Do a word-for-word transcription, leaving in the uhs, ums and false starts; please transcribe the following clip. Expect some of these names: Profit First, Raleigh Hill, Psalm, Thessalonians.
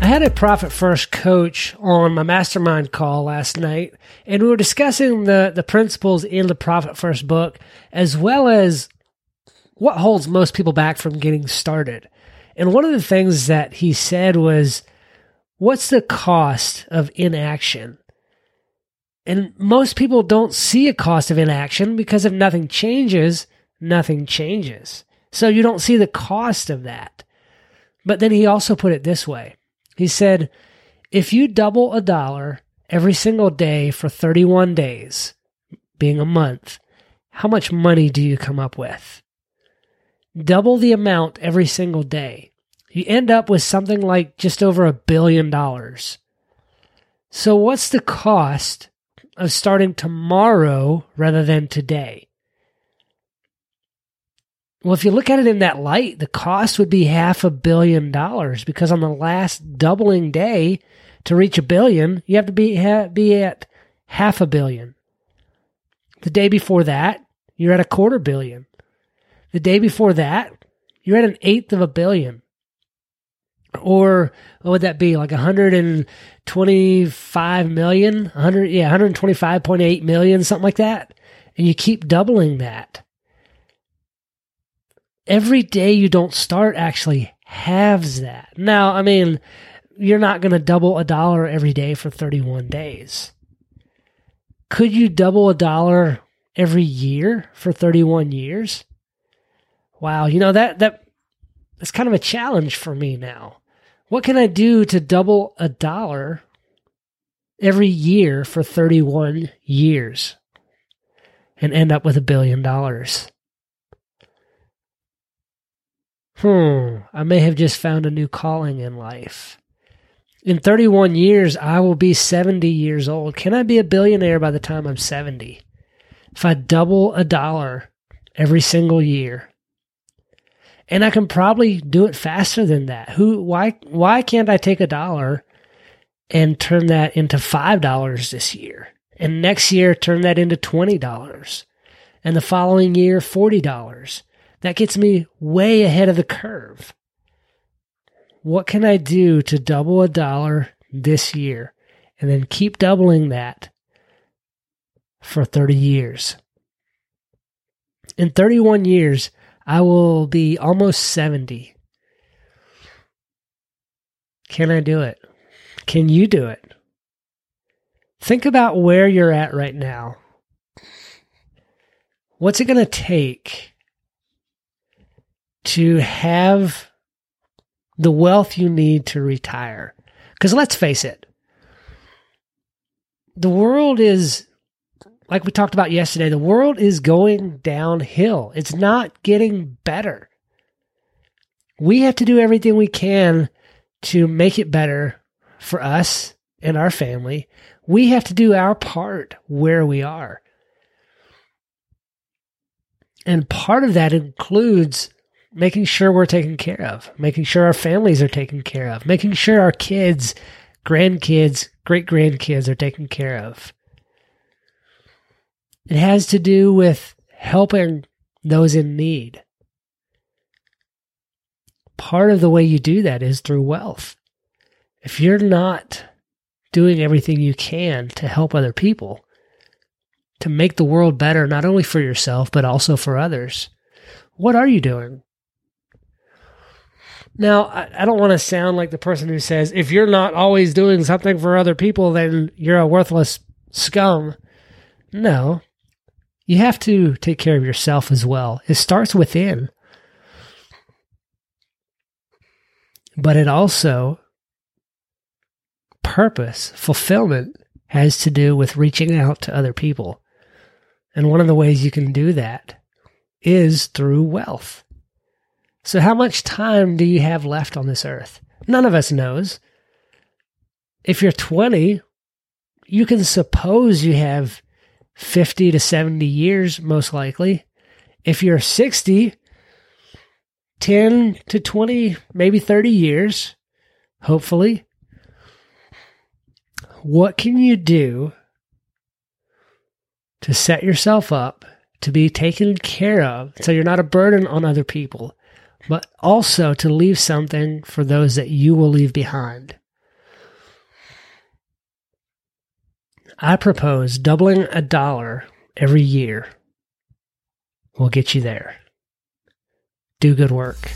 I had a Profit First coach on my mastermind call last night, and we were discussing the, the principles in the Profit First book, as well as what holds most people back from getting started. And one of the things that he said was, what's the cost of inaction? And most people don't see a cost of inaction because if nothing changes, nothing changes. So you don't see the cost of that. But then he also put it this way. He said, if you double a dollar every single day for thirty-one days, being a month, how much money do you come up with? Double the amount every single day. You end up with something like just over a billion dollars. So what's the cost of starting tomorrow rather than today? Well, if you look at it in that light, the cost would be half a billion dollars because on the last doubling day to reach a billion, you have to be ha- be at half a billion. The day before that, you're at a quarter billion. The day before that, you're at an eighth of a billion. Or what would that be? Like one hundred twenty-five million? one hundred, yeah, one hundred twenty-five point eight million, something like that. And you keep doubling that. Every day you don't start actually halves that. Now, I mean, you're not going to double a dollar every day for thirty-one days. Could you double a dollar every year for thirty-one years? Wow, you know, that that that's kind of a challenge for me now. What can I do to double a dollar every year for thirty-one years and end up with a billion dollars? Hmm, I may have just found a new calling in life. In thirty-one years, I will be seventy years old. Can I be a billionaire by the time I'm seventy? If I double a dollar every single year. And I can probably do it faster than that. Who? Why Why can't I take a dollar and turn that into five dollars this year? And next year, turn that into twenty dollars. And the following year, forty dollars. That gets me way ahead of the curve. What can I do to double a dollar this year and then keep doubling that for thirty years? In thirty-one years, I will be almost seventy. Can I do it? Can you do it? Think about where you're at right now. What's it going to take to have the wealth you need to retire? Because let's face it, the world is, like we talked about yesterday, the world is going downhill. It's not getting better. We have to do everything we can to make it better for us and our family. We have to do our part where we are. And part of that includes making sure we're taken care of, making sure our families are taken care of, making sure our kids, grandkids, great-grandkids are taken care of. It has to do with helping those in need. Part of the way you do that is through wealth. If you're not doing everything you can to help other people, to make the world better, not only for yourself, but also for others, what are you doing? Now, I don't want to sound like the person who says, if you're not always doing something for other people, then you're a worthless scum. No, you have to take care of yourself as well. It starts within. But it also, purpose, fulfillment, has to do with reaching out to other people. And one of the ways you can do that is through wealth. So how much time do you have left on this earth? None of us knows. If you're twenty, you can suppose you have fifty to seventy years, most likely. If you're sixty, ten to twenty, maybe thirty years, hopefully. What can you do to set yourself up to be taken care of so you're not a burden on other people, but also to leave something for those that you will leave behind? I propose doubling a dollar every year will get you there. Do good work.